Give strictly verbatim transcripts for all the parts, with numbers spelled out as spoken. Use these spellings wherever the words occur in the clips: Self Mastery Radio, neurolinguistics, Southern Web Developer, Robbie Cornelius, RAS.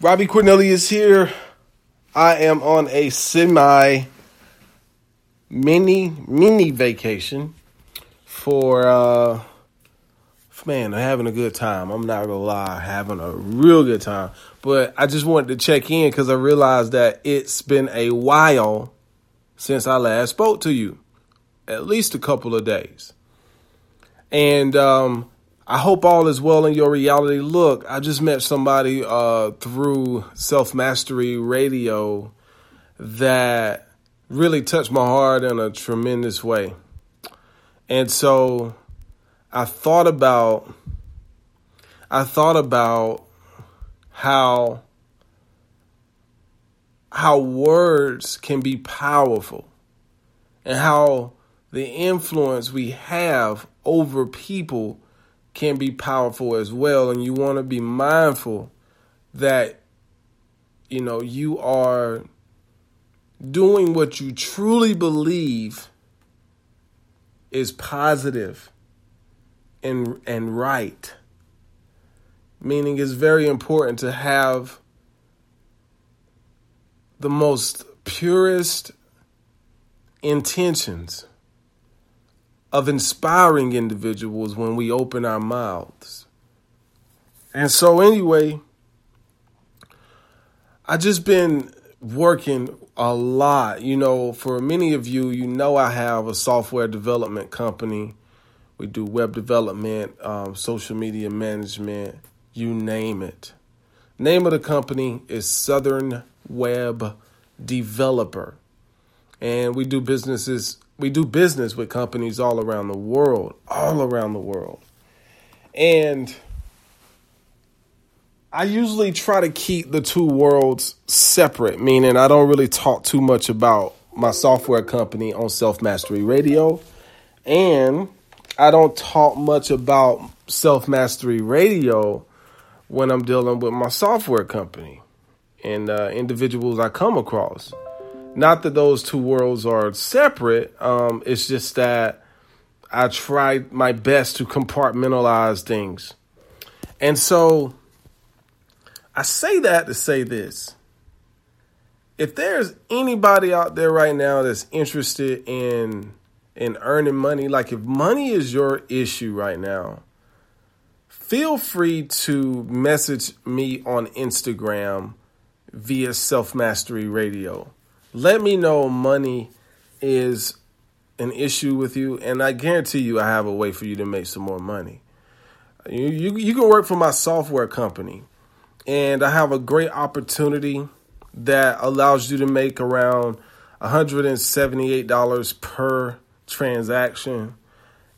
Robbie Cornelius here. I am on a semi mini mini vacation for uh man, I'm having a good time. I'm not gonna lie, having a real good time. But I just wanted to check in because I realized that it's been a while since I last spoke to you. At least a couple of days. And um I hope all is well in your reality. Look, I just met somebody uh, through Self Mastery Radio that really touched my heart in a tremendous way. And so I thought about, I thought about how, how words can be powerful and how the influence we have over people can be powerful as well. And you want to be mindful that, you know, you are doing what you truly believe is positive and and right. Meaning it's very important to have the most purest intentions of inspiring individuals when we open our mouths. And so anyway, I just been working a lot. You know, for many of you, you know, I have a software development company. We do web development, um, social media management, you name it. Name of the company is Southern Web Developer. And we do businesses We do business with companies all around the world, all around the world. And I usually try to keep the two worlds separate, meaning I don't really talk too much about my software company on Self Mastery Radio. And I don't talk much about Self Mastery Radio when I'm dealing with my software company and uh, individuals I come across. Not that those two worlds are separate. Um, it's just that I try my best to compartmentalize things. And so I say that to say this. If there's anybody out there right now that's interested in, in earning money, like if money is your issue right now, feel free to message me on Instagram via Self Mastery Radio. Let me know money is an issue with you, and I guarantee you I have a way for you to make some more money. You, you, you can work for my software company, and I have a great opportunity that allows you to make around one hundred seventy-eight dollars per transaction,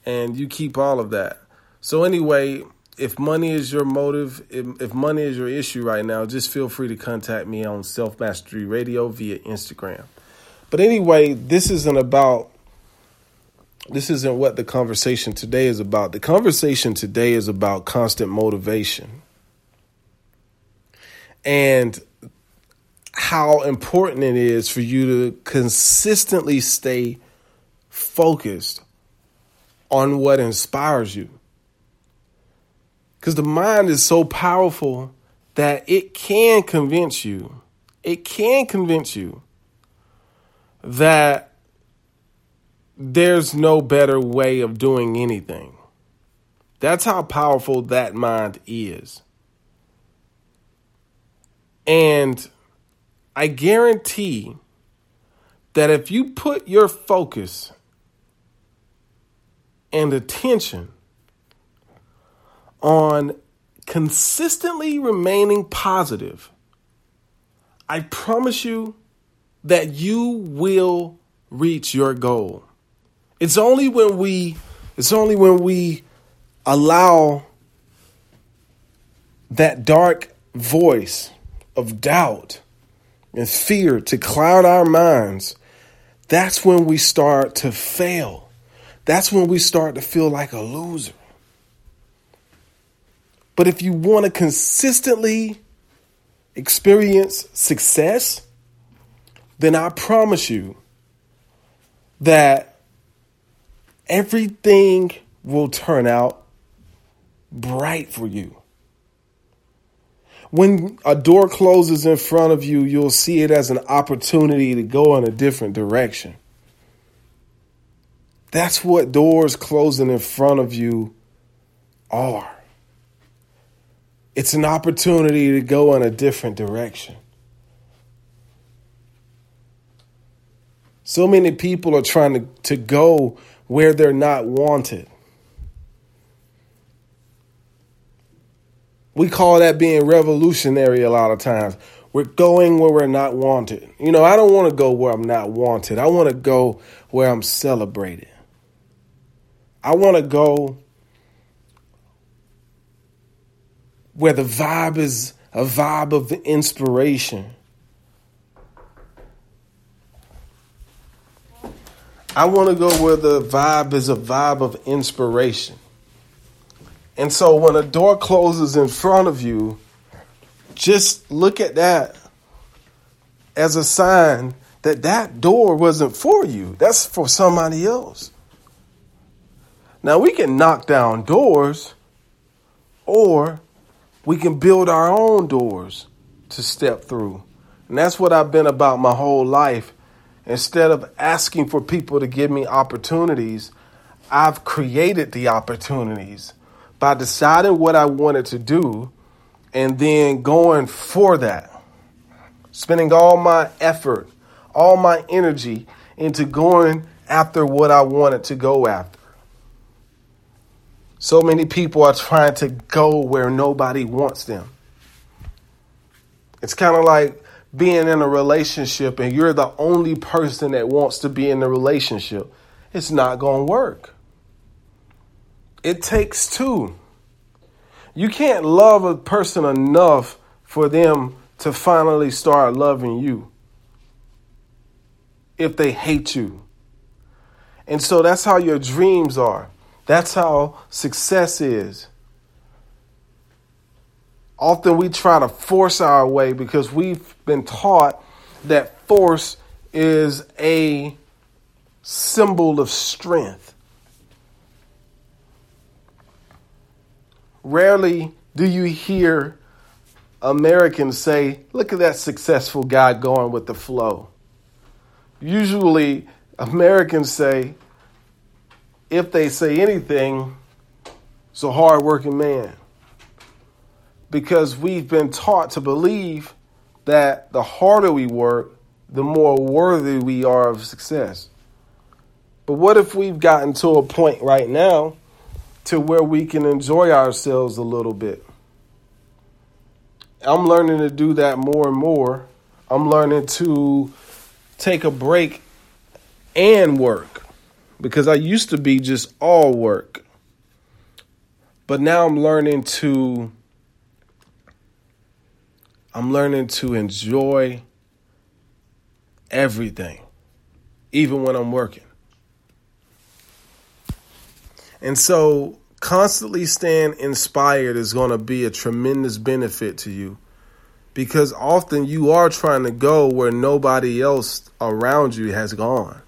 and you keep all of that. So anyway, if money is your motive, if, if money is your issue right now, just feel free to contact me on Self Mastery Radio via Instagram. But anyway, this isn't about, this isn't what the conversation today is about. The conversation today is about constant motivation and how important it is for you to consistently stay focused on what inspires you. Because the mind is so powerful that it can convince you, it can convince you that there's no better way of doing anything. That's how powerful that mind is. And I guarantee that if you put your focus and attention on consistently remaining positive, I promise you that you will reach your goal. It's only when we, it's only when we allow that dark voice of doubt and fear to cloud our minds, that's when we start to fail. That's when we start to feel like a loser. But if you want to consistently experience success, then I promise you that everything will turn out bright for you. when a door closes in front of you, you'll see it as an opportunity to go in a different direction. That's what doors closing in front of you are. It's an opportunity to go in a different direction. So many people are trying to, to go where they're not wanted. We call that being revolutionary a lot of times. We're going where we're not wanted. You know, I don't want to go where I'm not wanted. I want to go where I'm celebrated. I want to go where the vibe is a vibe of inspiration. I want to go where the vibe is a vibe of inspiration. And so when a door closes in front of you, just look at that as a sign that that door wasn't for you. That's for somebody else. Now, we can knock down doors, or we can build our own doors to step through. And that's what I've been about my whole life. Instead of asking for people to give me opportunities, I've created the opportunities by deciding what I wanted to do and then going for that. Spending all my effort, all my energy into going after what I wanted to go after. So many people are trying to go where nobody wants them. It's kind of like being in a relationship and you're the only person that wants to be in the relationship. It's not going to work. It takes two. You can't love a person enough for them to finally start loving you if they hate you. And so that's how your dreams are. That's how success is. Often we try to force our way because we've been taught that force is a symbol of strength. Rarely do you hear Americans say, "Look at that successful guy going with the flow." Usually Americans say, if they say anything, it's a hardworking man. Because we've been taught to believe that the harder we work, the more worthy we are of success. But what if we've gotten to a point right now to where we can enjoy ourselves a little bit? I'm learning to do that more and more. I'm learning to take a break and work, because I used to be just all work. But now I'm learning to I'm learning to enjoy everything, even when I'm working. And so constantly staying inspired is going to be a tremendous benefit to you, because often you are trying to go where nobody else around you has gone.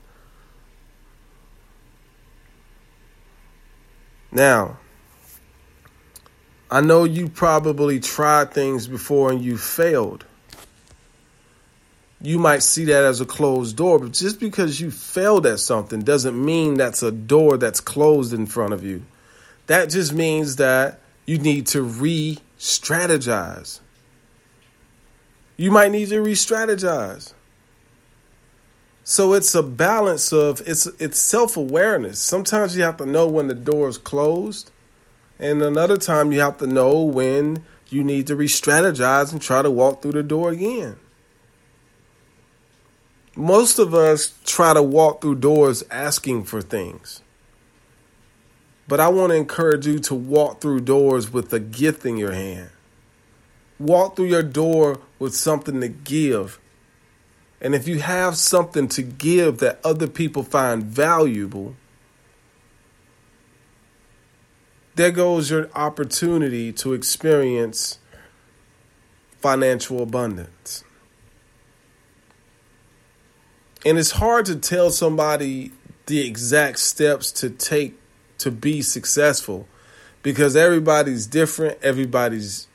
Now, I know you probably tried things before and you failed. You might see that as a closed door, but just because you failed at something doesn't mean that's a door that's closed in front of you. That just means that you need to re-strategize. You might need to re-strategize. So it's a balance of, it's it's self-awareness. Sometimes you have to know when the door is closed. And another time you have to know when you need to re-strategize and try to walk through the door again. Most of us try to walk through doors asking for things. But I want to encourage you to walk through doors with a gift in your hand. Walk through your door with something to give. And if you have something to give that other people find valuable, there goes your opportunity to experience financial abundance. And it's hard to tell somebody the exact steps to take to be successful, because everybody's different. Everybody's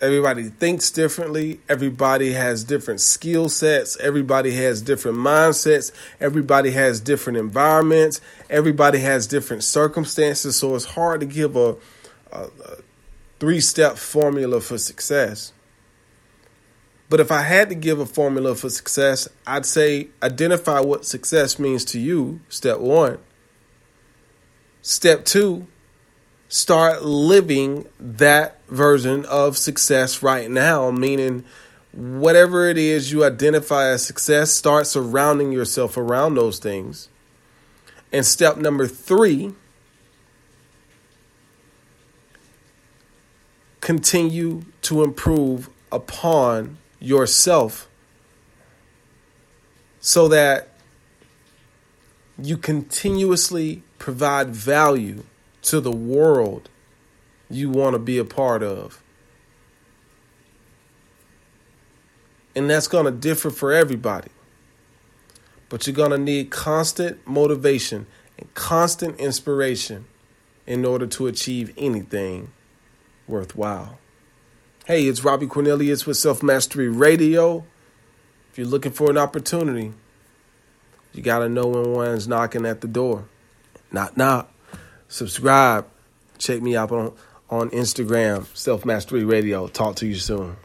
Everybody thinks differently. Everybody has different skill sets. Everybody has different mindsets. Everybody has different environments. Everybody has different circumstances. So it's hard to give a, a, a three-step formula for success. But if I had to give a formula for success, I'd say identify what success means to you, step one. Step two, start living that version of success right now, meaning whatever it is you identify as success, start surrounding yourself around those things. And step number three, continue to improve upon yourself so that you continuously provide value to the world you want to be a part of. And that's going to differ for everybody. But you're going to need constant motivation and constant inspiration in order to achieve anything worthwhile. Hey, it's Robbie Cornelius with Self Mastery Radio. If you're looking for an opportunity, you got to know when one's knocking at the door. Knock, knock. Subscribe. Check me out on, on Instagram, Self Mastery Radio. Talk to you soon.